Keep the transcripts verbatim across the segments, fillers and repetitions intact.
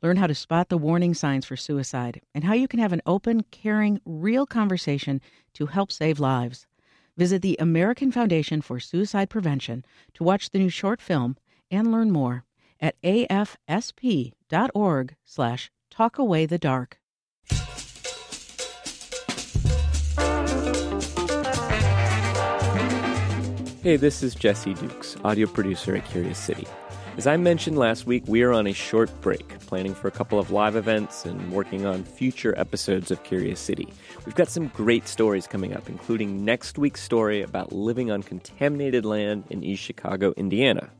learn how to spot the warning signs for suicide, and how you can have an open, caring, real conversation to help save lives. Visit the American Foundation for Suicide Prevention to watch the new short film and learn more at A F S P dot org slash talk away the dark. Hey, this is Jesse Dukes, audio producer at Curious City. As I mentioned last week, we are on a short break, planning for a couple of live events and working on future episodes of Curious City. We've got some great stories coming up, including next week's story about living on contaminated land in East Chicago, Indiana.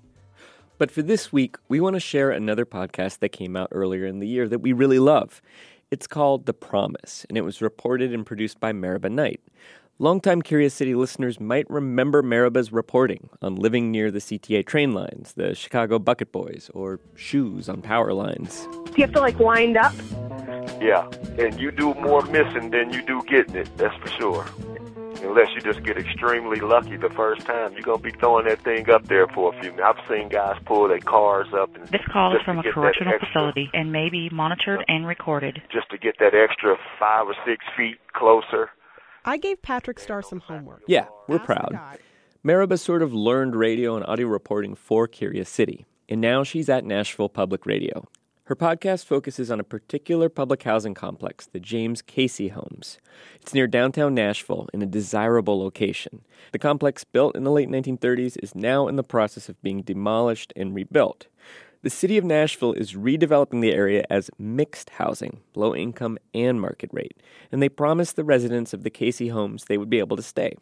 But for this week, we want to share another podcast that came out earlier in the year that we really love. It's called The Promise, and it was reported and produced by Mariba Knight. Longtime Curious City listeners might remember Mariba's reporting on living near the C T A train lines, the Chicago Bucket Boys, or shoes on power lines. Do you have to, like, wind up? Yeah, and you do more missing than you do getting it, that's for sure. Unless you just get extremely lucky the first time, you're going to be throwing that thing up there for a few minutes. I've seen guys pull their cars up. And this call is from a correctional facility and may be monitored and recorded. Just to get that extra five or six feet closer. I gave Patrick Starr some homework. Yeah, we're proud. Mariba sort of learned radio and audio reporting for Curious City, and now she's at Nashville Public Radio. Her podcast focuses on a particular public housing complex, the James Cayce Homes. It's near downtown Nashville in a desirable location. The complex, built in the late nineteen thirties, is now in the process of being demolished and rebuilt. The city of Nashville is redeveloping the area as mixed housing, low income and market rate, and they promised the residents of the Cayce Homes they would be able to stay.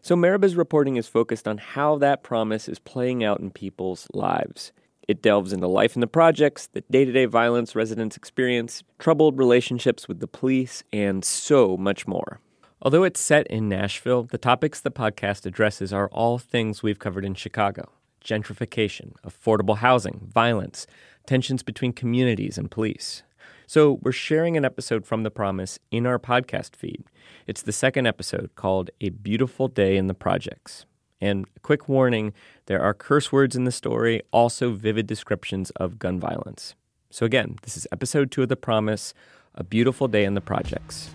So Mariba's reporting is focused on how that promise is playing out in people's lives. It delves into life in the projects, the day-to-day violence residents experience, troubled relationships with the police, and so much more. Although it's set in Nashville, the topics the podcast addresses are all things we've covered in Chicago. Gentrification, affordable housing, violence, tensions between communities and police. So we're sharing an episode from The Promise in our podcast feed. It's the second episode, called A Beautiful Day in the Projects. And a quick warning, there are curse words in the story, also vivid descriptions of gun violence. So again, this is episode two of The Promise, A Beautiful Day in the Projects.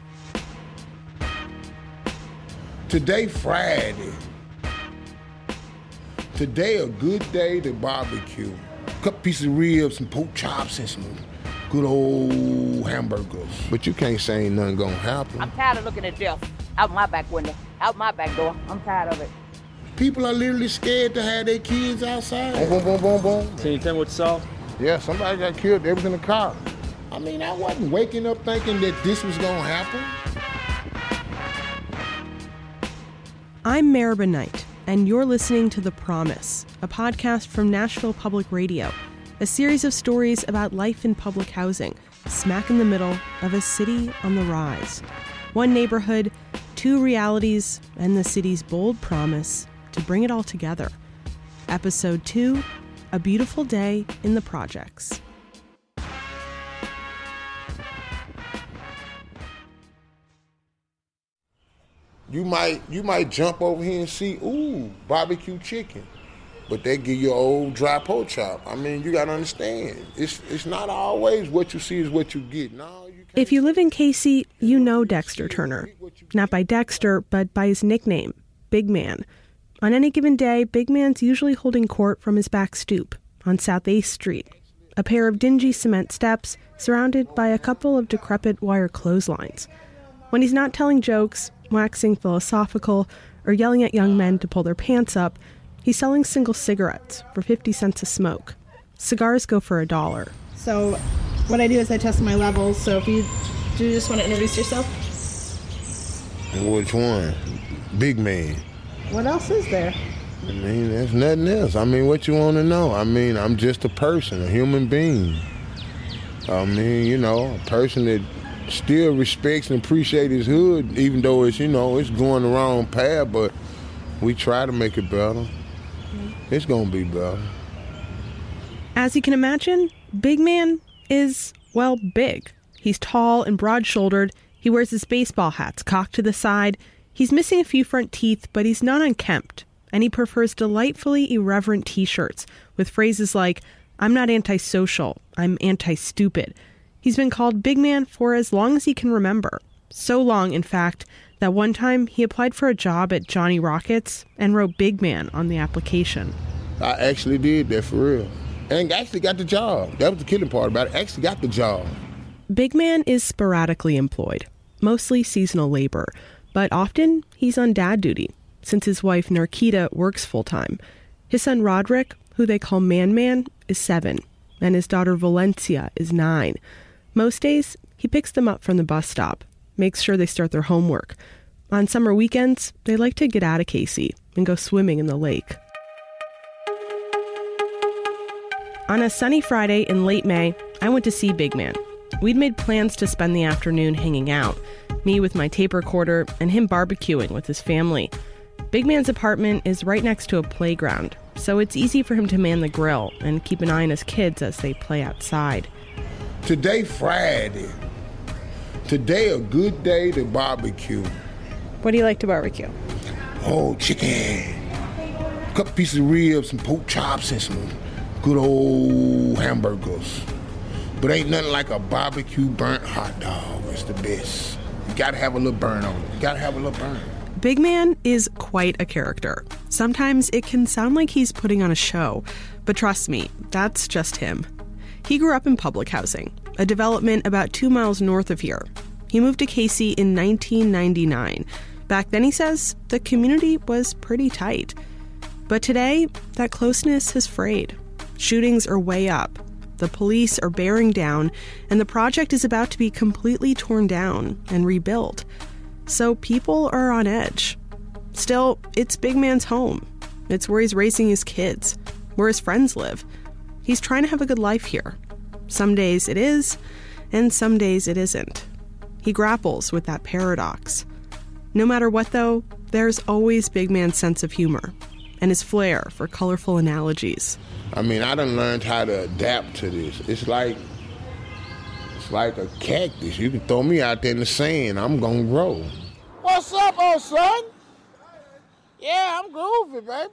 Today, Friday. Today, a good day to barbecue. A couple pieces of ribs, some pork chops, and some good old hamburgers. But you can't say ain't nothing gonna happen. I'm tired of looking at death out my back window, out my back door. I'm tired of it. People are literally scared to have their kids outside. Boom, boom, boom, boom, boom. Can you tell what you saw? Yeah, somebody got killed. They was in the car. I mean, I wasn't waking up thinking that this was gonna happen. I'm Mariba Knight, and you're listening to The Promise, a podcast from Nashville Public Radio, a series of stories about life in public housing, smack in the middle of a city on the rise. One neighborhood, two realities, and the city's bold promise to bring it all together. Episode two, A Beautiful Day in the Projects. You might you might jump over here and see, ooh, barbecue chicken. But they give you an old dry pork chop. I mean, you got to understand, it's it's not always what you see is what you get. No, you if you live in Cayce, you know Dexter Turner. Not by Dexter, but by his nickname, Big Man. On any given day, Big Man's usually holding court from his back stoop on South eighth Street, a pair of dingy cement steps surrounded by a couple of decrepit wire clotheslines. When he's not telling jokes, waxing philosophical, or yelling at young men to pull their pants up, he's selling single cigarettes for fifty cents a smoke. Cigars go for a dollar. So what I do is I test my levels, so if you do you just want to introduce yourself? Which one? Big Man. What else is there? I mean, there's nothing else. I mean, what you want to know? I mean, I'm just a person, a human being. I mean, you know, a person that still respects and appreciates his hood, even though it's, you know, it's going the wrong path, but we try to make it better. It's going to be better. As you can imagine, Big Man is, well, big. He's tall and broad-shouldered. He wears his baseball hats cocked to the side. He's missing a few front teeth, but he's not unkempt. And he prefers delightfully irreverent T-shirts with phrases like, "I'm not antisocial, I'm anti-stupid." He's been called Big Man for as long as he can remember. So long, in fact, that one time he applied for a job at Johnny Rockets and wrote Big Man on the application. I actually did that for real. And actually got the job. That was the killing part about it. I actually got the job. Big Man is sporadically employed, mostly seasonal labor, but often he's on dad duty, since his wife Narkita works full-time. His son Roderick, who they call Man Man, is seven, and his daughter Valencia is nine. Most days, he picks them up from the bus stop, makes sure they start their homework. On summer weekends, they like to get out of Cayce and go swimming in the lake. On a sunny Friday in late May, I went to see Big Man. We'd made plans to spend the afternoon hanging out, me with my tape recorder and him barbecuing with his family. Big Man's apartment is right next to a playground, so it's easy for him to man the grill and keep an eye on his kids as they play outside. Today, Friday. Today, a good day to barbecue. What do you like to barbecue? Oh, chicken. A couple pieces of ribs, some pork chops, and some good old hamburgers. But ain't nothing like a barbecue burnt hot dog. It's the best. You gotta have a little burn on it. You gotta have a little burn. Big Man is quite a character. Sometimes it can sound like he's putting on a show, but trust me, that's just him. He grew up in public housing, a development about two miles north of here. He moved to Cayce in nineteen ninety-nine. Back then, he says, the community was pretty tight. But today, that closeness has frayed. Shootings are way up, the police are bearing down, and the project is about to be completely torn down and rebuilt. So people are on edge. Still, it's Big Man's home. It's where he's raising his kids, where his friends live. He's trying to have a good life here. Some days it is, and some days it isn't. He grapples with that paradox. No matter what, though, there's always Big Man's sense of humor and his flair for colorful analogies. I mean, I done learned how to adapt to this. It's like it's like a cactus. You can throw me out there in the sand, I'm gonna grow. What's up, old son? Yeah, I'm groovy, baby.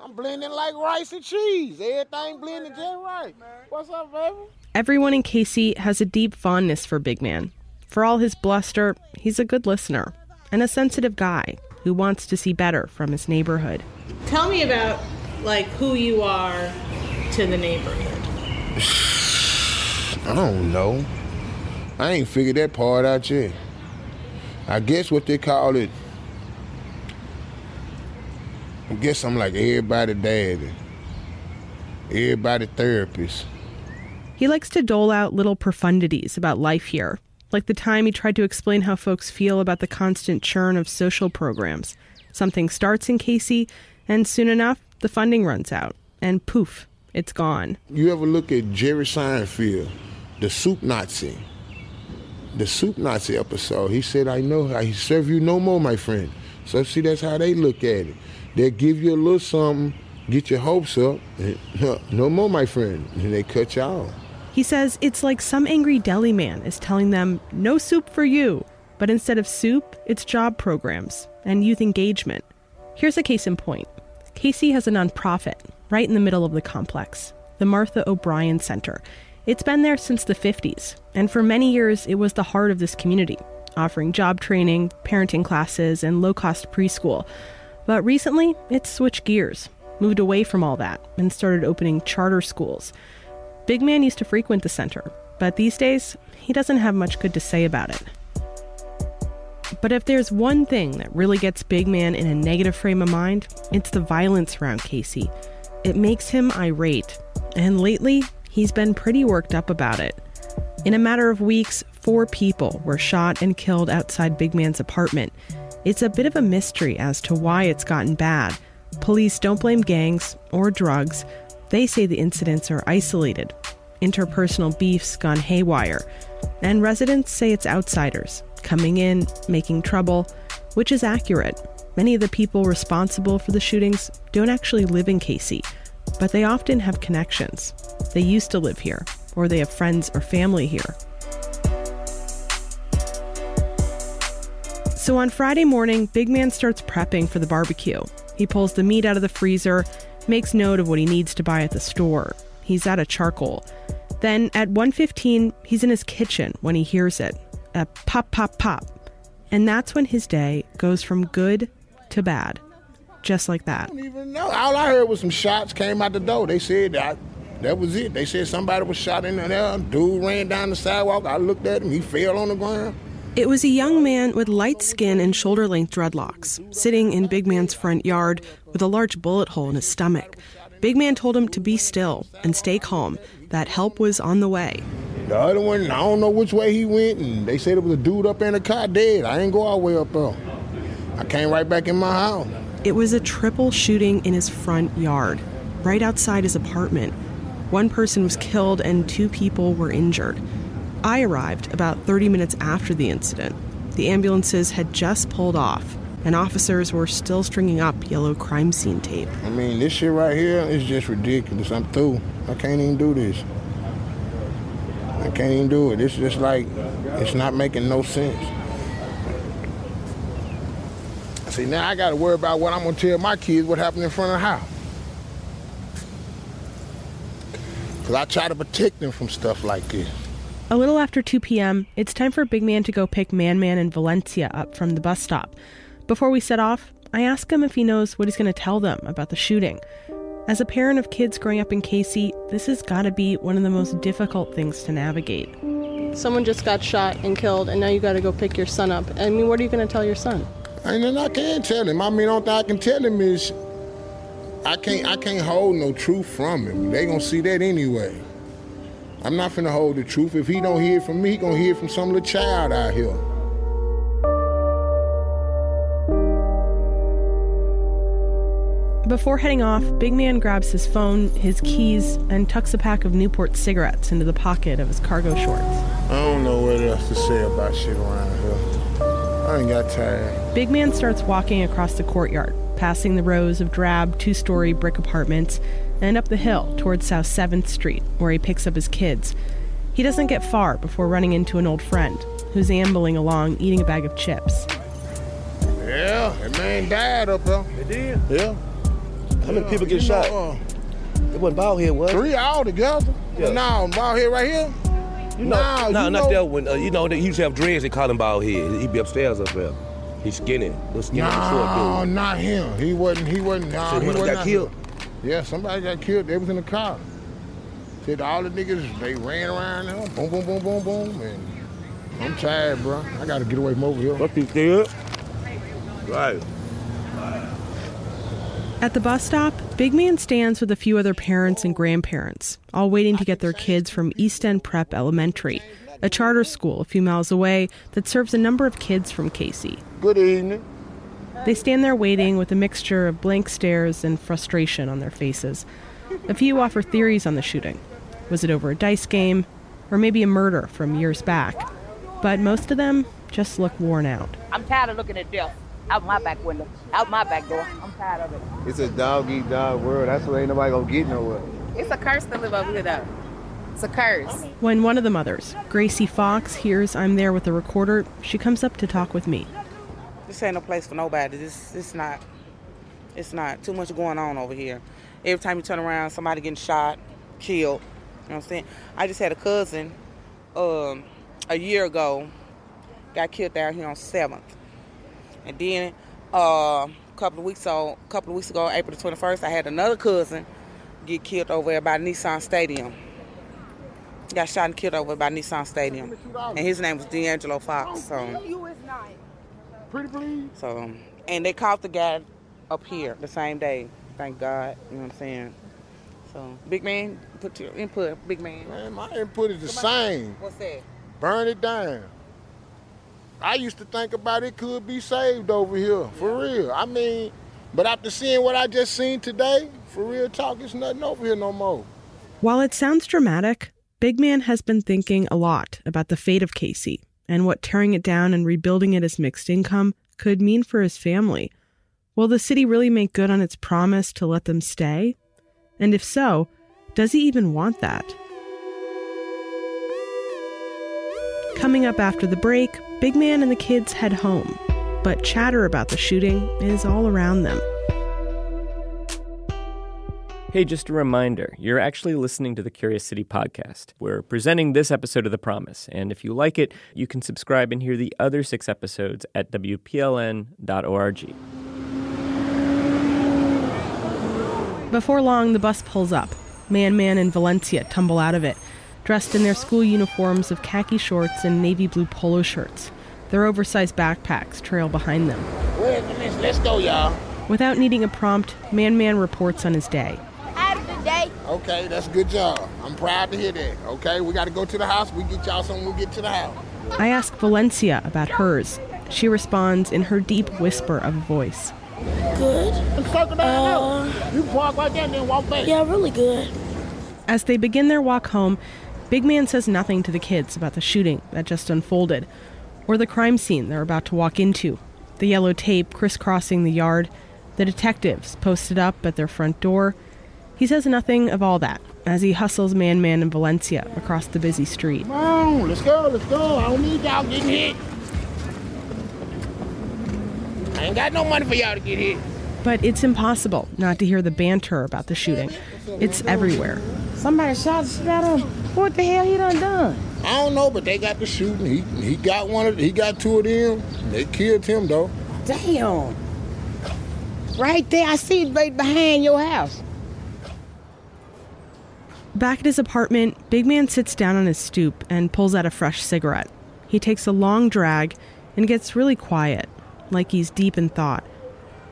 I'm blending like rice and cheese. Everything blending just right. What's up, baby? Everyone in Cayce has a deep fondness for Big Man. For all his bluster, he's a good listener and a sensitive guy who wants to see better from his neighborhood. Tell me about, like, who you are to the neighborhood. I don't know. I ain't figured that part out yet. I guess what they call it, I guess I'm like everybody daddy, everybody therapist. He likes to dole out little profundities about life here, like the time he tried to explain how folks feel about the constant churn of social programs. Something starts in Cayce, and soon enough, the funding runs out, and poof, it's gone. You ever look at Jerry Seinfeld, the Soup Nazi, the Soup Nazi episode? He said, I know, I serve you no more, my friend. So see, that's how they look at it. They give you a little something, get your hopes up, and no more, my friend, and they cut you off. He says it's like some angry deli man is telling them, no soup for you, but instead of soup, it's job programs and youth engagement. Here's a case in point. Cayce has a nonprofit right in the middle of the complex, the Martha O'Bryan Center. It's been there since the fifties, and for many years, it was the heart of this community, offering job training, parenting classes, and low-cost preschool. But recently, it's switched gears, moved away from all that, and started opening charter schools. Big Man used to frequent the center, but these days, he doesn't have much good to say about it. But if there's one thing that really gets Big Man in a negative frame of mind, it's the violence around Cayce. It makes him irate, and lately, he's been pretty worked up about it. In a matter of weeks, four people were shot and killed outside Big Man's apartment. It's a bit of a mystery as to why it's gotten bad. Police don't blame gangs or drugs. They say the incidents are isolated. interpersonal beef's gone haywire, and residents say it's outsiders coming in, making trouble, which is accurate. Many of the people responsible for the shootings don't actually live in Cayce, but they often have connections. They used to live here, or they have friends or family here. So on Friday morning, Big Man starts prepping for the barbecue. He pulls the meat out of the freezer, makes note of what he needs to buy at the store. He's out of charcoal. Then at one fifteen, he's in his kitchen when he hears it. A pop, pop, pop. And that's when his day goes from good to bad. Just like that. I don't even know. All I heard was some shots came out the door. They said that, that was it. They said somebody was shot in there. Dude ran down the sidewalk. I looked at him. He fell on the ground. It was a young man with light skin and shoulder-length dreadlocks, sitting in Big Man's front yard with a large bullet hole in his stomach. Big Man told him to be still and stay calm, that help was on the way. The other one, I don't know which way he went, and they said it was a dude up in the car dead. I didn't go all the way up there. I came right back in my house. It was a triple shooting in his front yard, right outside his apartment. One person was killed and two people were injured. I arrived about thirty minutes after the incident. The ambulances had just pulled off, and officers were still stringing up yellow crime scene tape. I mean, this shit right here is just ridiculous. I'm through. I can't even do this. I can't even do it. It's just like, it's not making no sense. See, now I got to worry about what I'm going to tell my kids what happened in front of the house. Because I try to protect them from stuff like this. A little after two p.m., it's time for Big Man to go pick Man Man and Valencia up from the bus stop. Before we set off, I ask him if he knows what he's going to tell them about the shooting. As a parent of kids growing up in Cayce, this has got to be one of the most difficult things to navigate. Someone just got shot and killed, and now you got to go pick your son up. I mean, what are you going to tell your son? I mean, I can't tell him. I mean, the only thing I can tell him is I can't, I can't hold no truth from him. They going to see that anyway. I'm not finna hold the truth. If he don't hear it from me, he gonna hear it from some little child out here. Before heading off, Big Man grabs his phone, his keys, and tucks a pack of Newport cigarettes into the pocket of his cargo shorts. I don't know what else to say about shit around here. I ain't got time. Big Man starts walking across the courtyard, passing the rows of drab, two-story brick apartments, and up the hill towards South seventh street, where he picks up his kids. He doesn't get far before running into an old friend who's ambling along eating a bag of chips. Yeah, that man died up there. They did? Yeah. How many yeah, people get shot? Know, uh, it wasn't Bald Head, was it? Three all together. Yeah. No, Bald Head right here? You know, no, no you not know. That one. Uh, you know, they used to have dreads, they called him Bald Head. He'd be upstairs up there. He's skinny. Little skinny nah, short dude. No, not him. He wasn't, he wasn't, nah, so he wasn't got killed. Him. Yeah, somebody got killed. They was in the car. Said all the niggas, they ran around now. Boom, boom, boom, boom, boom. And I'm tired, bro. I got to get away from over here. What you did? Right. At the bus stop, Big Man stands with a few other parents and grandparents, all waiting to get their kids from East End Prep Elementary, a charter school a few miles away that serves a number of kids from Cayce. Good evening. They stand there waiting with a mixture of blank stares and frustration on their faces. A few offer theories on the shooting. Was it over a dice game? Or maybe a murder from years back? But most of them just look worn out. I'm tired of looking at death out my back window, out my back door. I'm tired of it. It's a dog-eat-dog world. That's why ain't nobody gonna get nowhere. It's a curse to live over here, though. It's a curse. When one of the mothers, Gracie Fox, hears I'm there with a recorder, she comes up to talk with me. This ain't no place for nobody. This, it's not. It's not. Too much going on over here. Every time you turn around, somebody getting shot, killed. You know what I'm saying? I just had a cousin um, a year ago got killed down here on seventh. And then uh, a couple of weeks ago, a couple of weeks ago, April the twenty-first, I had another cousin get killed over there by Nissan Stadium. Got shot and killed over by Nissan Stadium. And his name was D'Angelo Fox. So. Pretty please. So, and they caught the guy up here the same day. Thank God, you know what I'm saying? So, Big Man, put your input, Big Man. Man, my input is the Somebody, same. What's that? Burn it down. I used to think about it could be saved over here, for yeah. real. I mean, but after seeing what I just seen today, for real talk, it's nothing over here no more. While it sounds dramatic, Big Man has been thinking a lot about the fate of Cayce and what tearing it down and rebuilding it as mixed income could mean for his family. Will the city really make good on its promise to let them stay? And if so, does he even want that? Coming up after the break, Big Man and the kids head home, but chatter about the shooting is all around them. Hey, just a reminder, you're actually listening to the Curious City podcast. We're presenting this episode of The Promise, and if you like it, you can subscribe and hear the other six episodes at W P L N dot org. Before long, the bus pulls up. Man Man and Valencia tumble out of it, dressed in their school uniforms of khaki shorts and navy blue polo shirts. Their oversized backpacks trail behind them. Wait a minute, let's go, y'all. Without needing a prompt, Man Man reports on his day. I had a good day. Okay, that's a good job. I'm proud to hear that. Okay, we got to go to the house. We get y'all something, we get to the house. I ask Valencia about hers. She responds in her deep whisper of a voice. Good. Uh, you walk right there and then walk back. Yeah, really good. As they begin their walk home, Big Man says nothing to the kids about the shooting that just unfolded, or the crime scene they're about to walk into, the yellow tape crisscrossing the yard, the detectives posted up at their front door. He says nothing of all that as he hustles Man Man and Valencia across the busy street. Come on, let's go, let's go. I don't need y'all getting hit. I ain't got no money for y'all to get hit. But it's impossible not to hear the banter about the shooting. It's everywhere. Somebody shot at him. What the hell he done done? I don't know, but they got the shooting. He he got one of he got two of them. They killed him though. Damn. Right there, I see it right behind your house. Back at his apartment, Big Man sits down on his stoop and pulls out a fresh cigarette. He takes a long drag and gets really quiet, like he's deep in thought.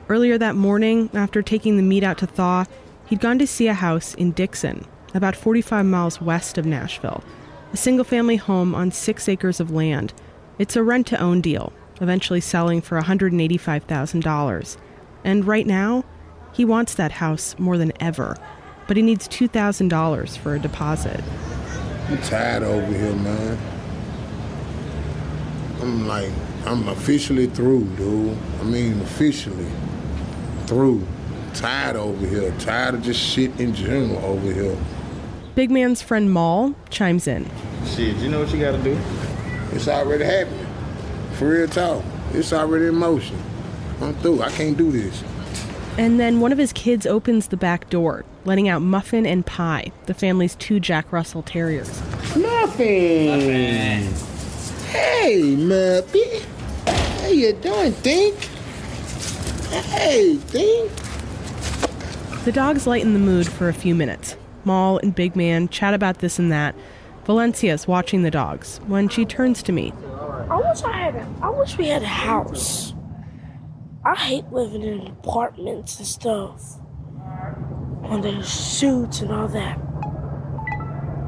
Earlier that morning, after taking the meat out to thaw, he'd gone to see a house in Dixon, about forty-five miles west of Nashville, a single-family home on six acres of land. It's a rent-to-own deal, eventually selling for one hundred eighty-five thousand dollars. And right now, he wants that house more than ever, but he needs two thousand dollars for a deposit. I'm tired over here, man. I'm like, I'm officially through, dude. I mean, officially through. Tired over here. Tired of just shit in general over here. Big Man's friend Maul chimes in. Shit, you know what you gotta do? It's already happening. For real talk. It's already in motion. I'm through. I can't do this. And then one of his kids opens the back door, letting out Muffin and Pie, the family's two Jack Russell Terriers. Muffin! Muffin! Hey, Muffy. How you doing, Dink? Hey, Dink. The dogs lighten the mood for a few minutes. Maul and Big Man chat about this and that. Valencia's watching the dogs when she turns to me. I wish I had a, I wish we had a house. I hate living in apartments and stuff. And there's suits and all that.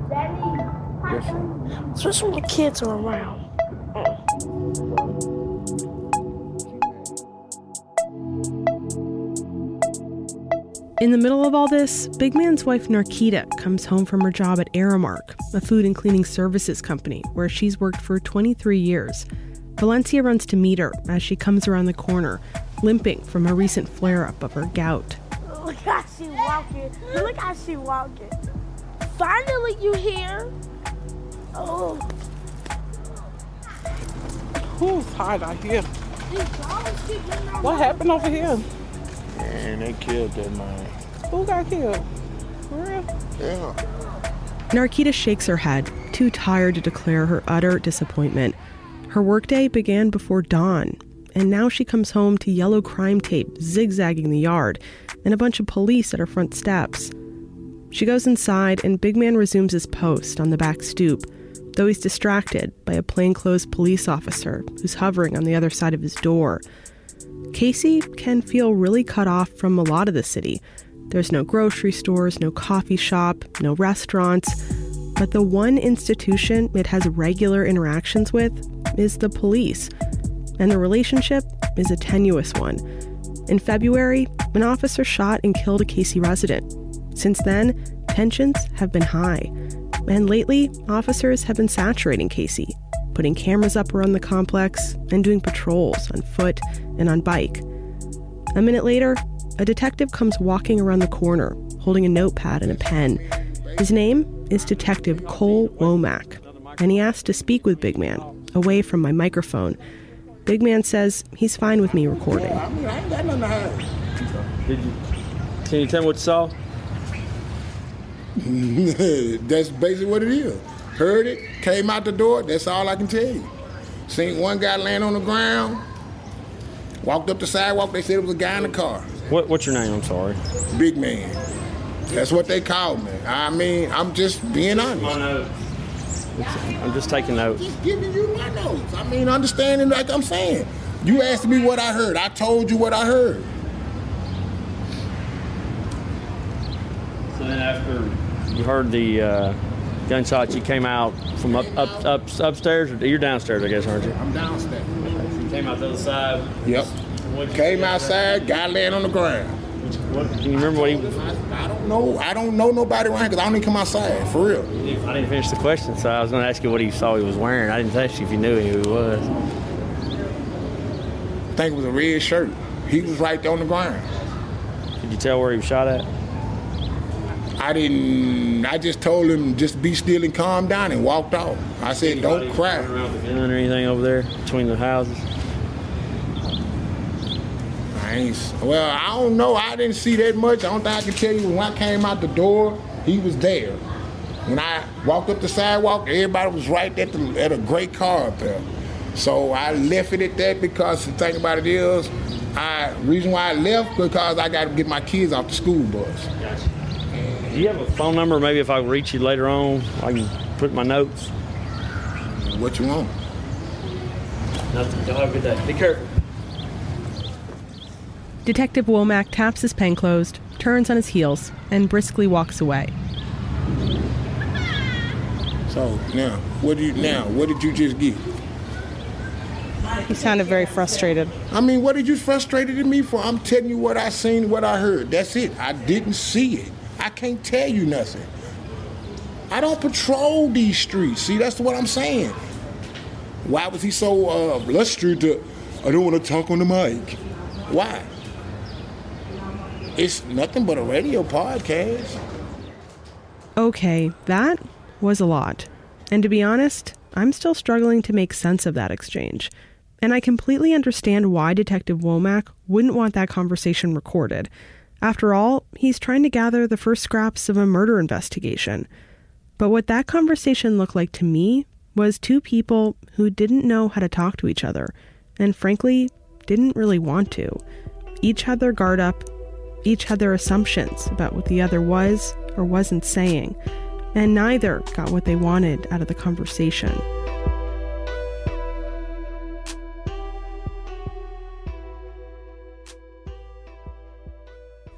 Daddy. Especially when the kids are around. Mm. In the middle of all this, Big Man's wife Narkita comes home from her job at Aramark, a food and cleaning services company where she's worked for twenty-three years. Valencia runs to meet her as she comes around the corner, limping from a recent flare-up of her gout. Look how she walking. Look how she walking. Finally you here. Oh. Who's hard out here? What happened over here? Man, they killed that man. Who got killed? For real? Yeah. Narkita shakes her head, too tired to declare her utter disappointment. Her workday began before dawn, and now she comes home to yellow crime tape zigzagging the yard and a bunch of police at her front steps. She goes inside, and Big Man resumes his post on the back stoop, though he's distracted by a plainclothes police officer who's hovering on the other side of his door. Cayce can feel really cut off from a lot of the city. There's no grocery stores, no coffee shop, no restaurants. But the one institution it has regular interactions with is the police. And the relationship is a tenuous one. In February, an officer shot and killed a Cayce resident. Since then, tensions have been high. And lately, officers have been saturating Cayce, putting cameras up around the complex and doing patrols on foot and on bike. A minute later, a detective comes walking around the corner, holding a notepad and a pen. His name is Detective Cole Womack, and he asks to speak with Big Man, away from my microphone. Big Man says he's fine with me recording. Yeah, I mean, I ain't got nothing to hide. Did you? Can you tell me what you saw? That's basically what it is. Heard it, came out the door, that's all I can tell you. Seen one guy laying on the ground, walked up the sidewalk, they said it was a guy in the car. What? What's your name? I'm sorry. Big Man. That's what they called me. I mean, I'm just being honest. My notes. I'm just taking notes. Just giving you my notes. I mean, understanding like I'm saying. You asked me what I heard. I told you what I heard. So then after you heard the uh, gunshots, you came out from up, up, up upstairs? Or you're downstairs, I guess, aren't you? I'm downstairs. Okay. So you came out the other side? Yep. Came outside, guy laying on the ground. What, can you remember what he was? I, I don't know. I don't know nobody around here because I don't even come outside, for real. I didn't finish the question, so I was going to ask you what he saw he was wearing. I didn't ask you if you knew who he was. I think it was a red shirt. He was right there on the ground. Did you tell where he was shot at? I didn't. I just told him just be still and calm down and walked off. I said, anybody don't cry. Around the gun or anything over there between the houses? Well, I don't know. I didn't see that much. I don't think I can tell you when I came out the door, he was there. When I walked up the sidewalk, everybody was right at, the, at a great car up there. So I left it at that because the thing about it is, I reason why I left because I got to get my kids off the school bus. Gotcha. Do you have a phone number? Maybe if I reach you later on, I can put my notes. What you want? Nothing. Y'all have a good day. Be careful. Detective Womack taps his pen closed, turns on his heels, and briskly walks away. So now, what do you now? What did you just get? He sounded very frustrated. I mean, what did you frustrated at me for? I'm telling you what I seen, what I heard. That's it. I didn't see it. I can't tell you nothing. I don't patrol these streets. See, that's what I'm saying. Why was he so uh, blustered to? I don't want to talk on the mic. Why? It's nothing but a radio podcast. Okay, that was a lot. And to be honest, I'm still struggling to make sense of that exchange. And I completely understand why Detective Womack wouldn't want that conversation recorded. After all, he's trying to gather the first scraps of a murder investigation. But what that conversation looked like to me was two people who didn't know how to talk to each other. And frankly, didn't really want to. Each had their guard up. Each had their assumptions about what the other was or wasn't saying, and neither got what they wanted out of the conversation.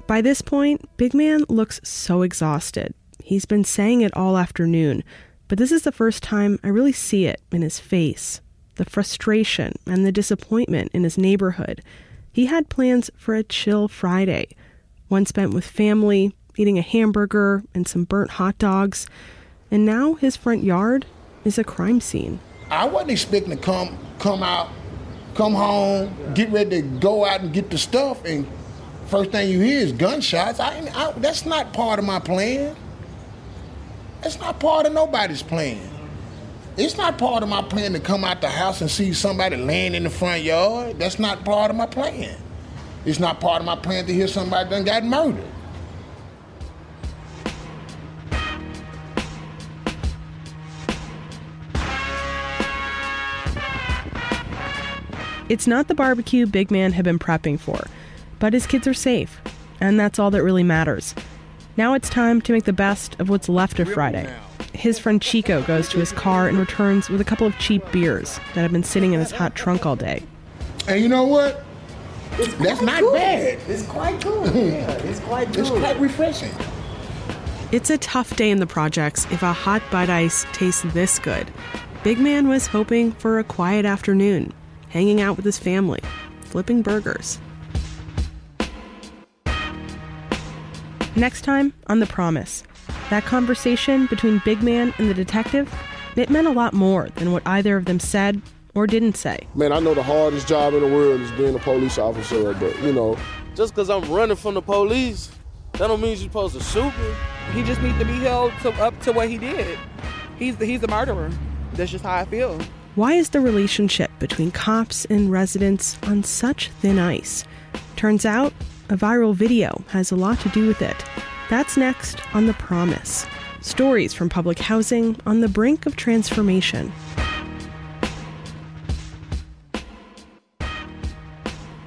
By this point, Big Man looks so exhausted. He's been saying it all afternoon, but this is the first time I really see it in his face, the frustration and the disappointment in his neighborhood. He had plans for a chill Friday, one spent with family, eating a hamburger and some burnt hot dogs. And now his front yard is a crime scene. I wasn't expecting to come come out, come home, get ready to go out and get the stuff, and first thing you hear is gunshots. I, I, that's not part of my plan. That's not part of nobody's plan. It's not part of my plan to come out the house and see somebody laying in the front yard. That's not part of my plan. It's not part of my plan to hear somebody done got murdered. It's not the barbecue Big Man had been prepping for, but his kids are safe, and that's all that really matters. Now it's time to make the best of what's left of Friday. His friend Chico goes to his car and returns with a couple of cheap beers that have been sitting in his hot trunk all day. And you know what? It's That's not good. Bad. It's quite good. Yeah, it's quite good. It's quite refreshing. It's a tough day in the projects if a hot bite ice tastes this good. Big Man was hoping for a quiet afternoon, hanging out with his family, flipping burgers. Next time on The Promise. That conversation between Big Man and the detective, it meant a lot more than what either of them said or didn't say. Man, I know the hardest job in the world is being a police officer, but, you know. Just because I'm running from the police, that don't mean you're supposed to shoot me. He just needs to be held to, up to what he did. He's the, he's the murderer. That's just how I feel. Why is the relationship between cops and residents on such thin ice? Turns out, a viral video has a lot to do with it. That's next on The Promise. Stories from public housing on the brink of transformation.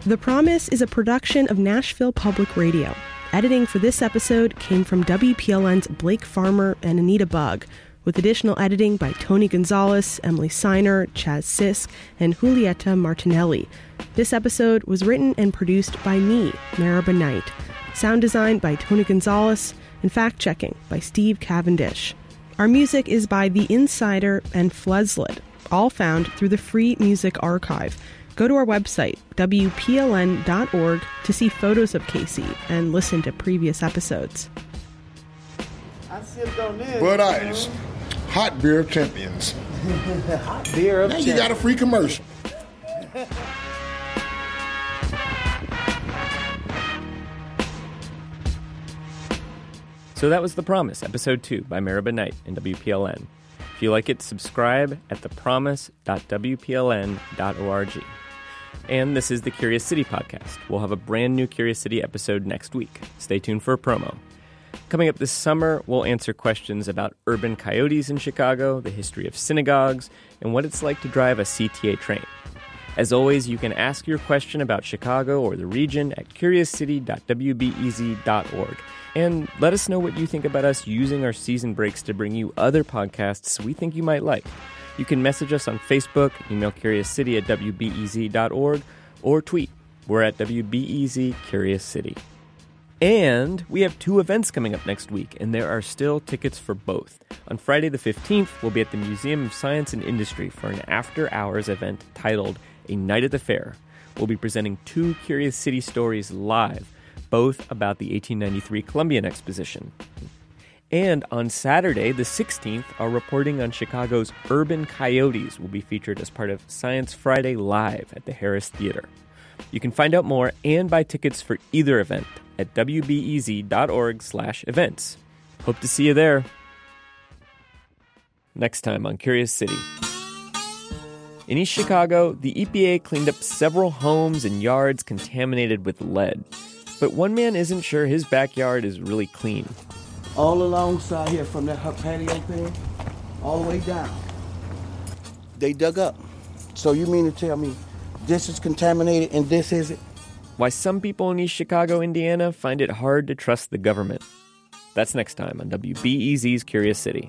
The Promise is a production of Nashville Public Radio. Editing for this episode came from W P L N's Blake Farmer and Anita Bug, with additional editing by Tony Gonzalez, Emily Seiner, Chaz Sisk, and Julieta Martinelli. This episode was written and produced by me, Mariba Knight. Sound design by Tony Gonzalez, and fact-checking by Steve Cavendish. Our music is by The Insider and Fleslet, all found through the Free Music Archive. Go to our website, W P L N dot org, to see photos of Casey and listen to previous episodes. I sipped on this. Bud Ice, hot beer of champions. Hot beer of now champions. Now you got a free commercial. So that was The Promise, Episode two by Mariba Knight and W P L N. If you like it, subscribe at the promise dot w p l n dot org. And this is the Curious City podcast. We'll have a brand new Curious City episode next week. Stay tuned for a promo. Coming up this summer, we'll answer questions about urban coyotes in Chicago, the history of synagogues, and what it's like to drive a C T A train. As always, you can ask your question about Chicago or the region at curious city dot w b e z dot org. And let us know what you think about us using our season breaks to bring you other podcasts we think you might like. You can message us on Facebook, email curiouscity at w b e z dot org, or tweet. We're at W B E Z Curious City. And we have two events coming up next week, and there are still tickets for both. On Friday the fifteenth, we'll be at the Museum of Science and Industry for an after-hours event titled A Night at the Fair. We'll be presenting two Curious City stories live, both about the eighteen ninety-three Columbian Exposition. And on Saturday, the sixteenth, our reporting on Chicago's urban coyotes will be featured as part of Science Friday Live at the Harris Theater. You can find out more and buy tickets for either event at w b e z dot org slash events. Hope to see you there. Next time on Curious City. In East Chicago, the E P A cleaned up several homes and yards contaminated with lead. But one man isn't sure his backyard is really clean. All alongside here, from that her patio thing, all the way down, they dug up. So you mean to tell me this is contaminated and this isn't? Why some people in East Chicago, Indiana, find it hard to trust the government. That's next time on W B E Z's Curious City.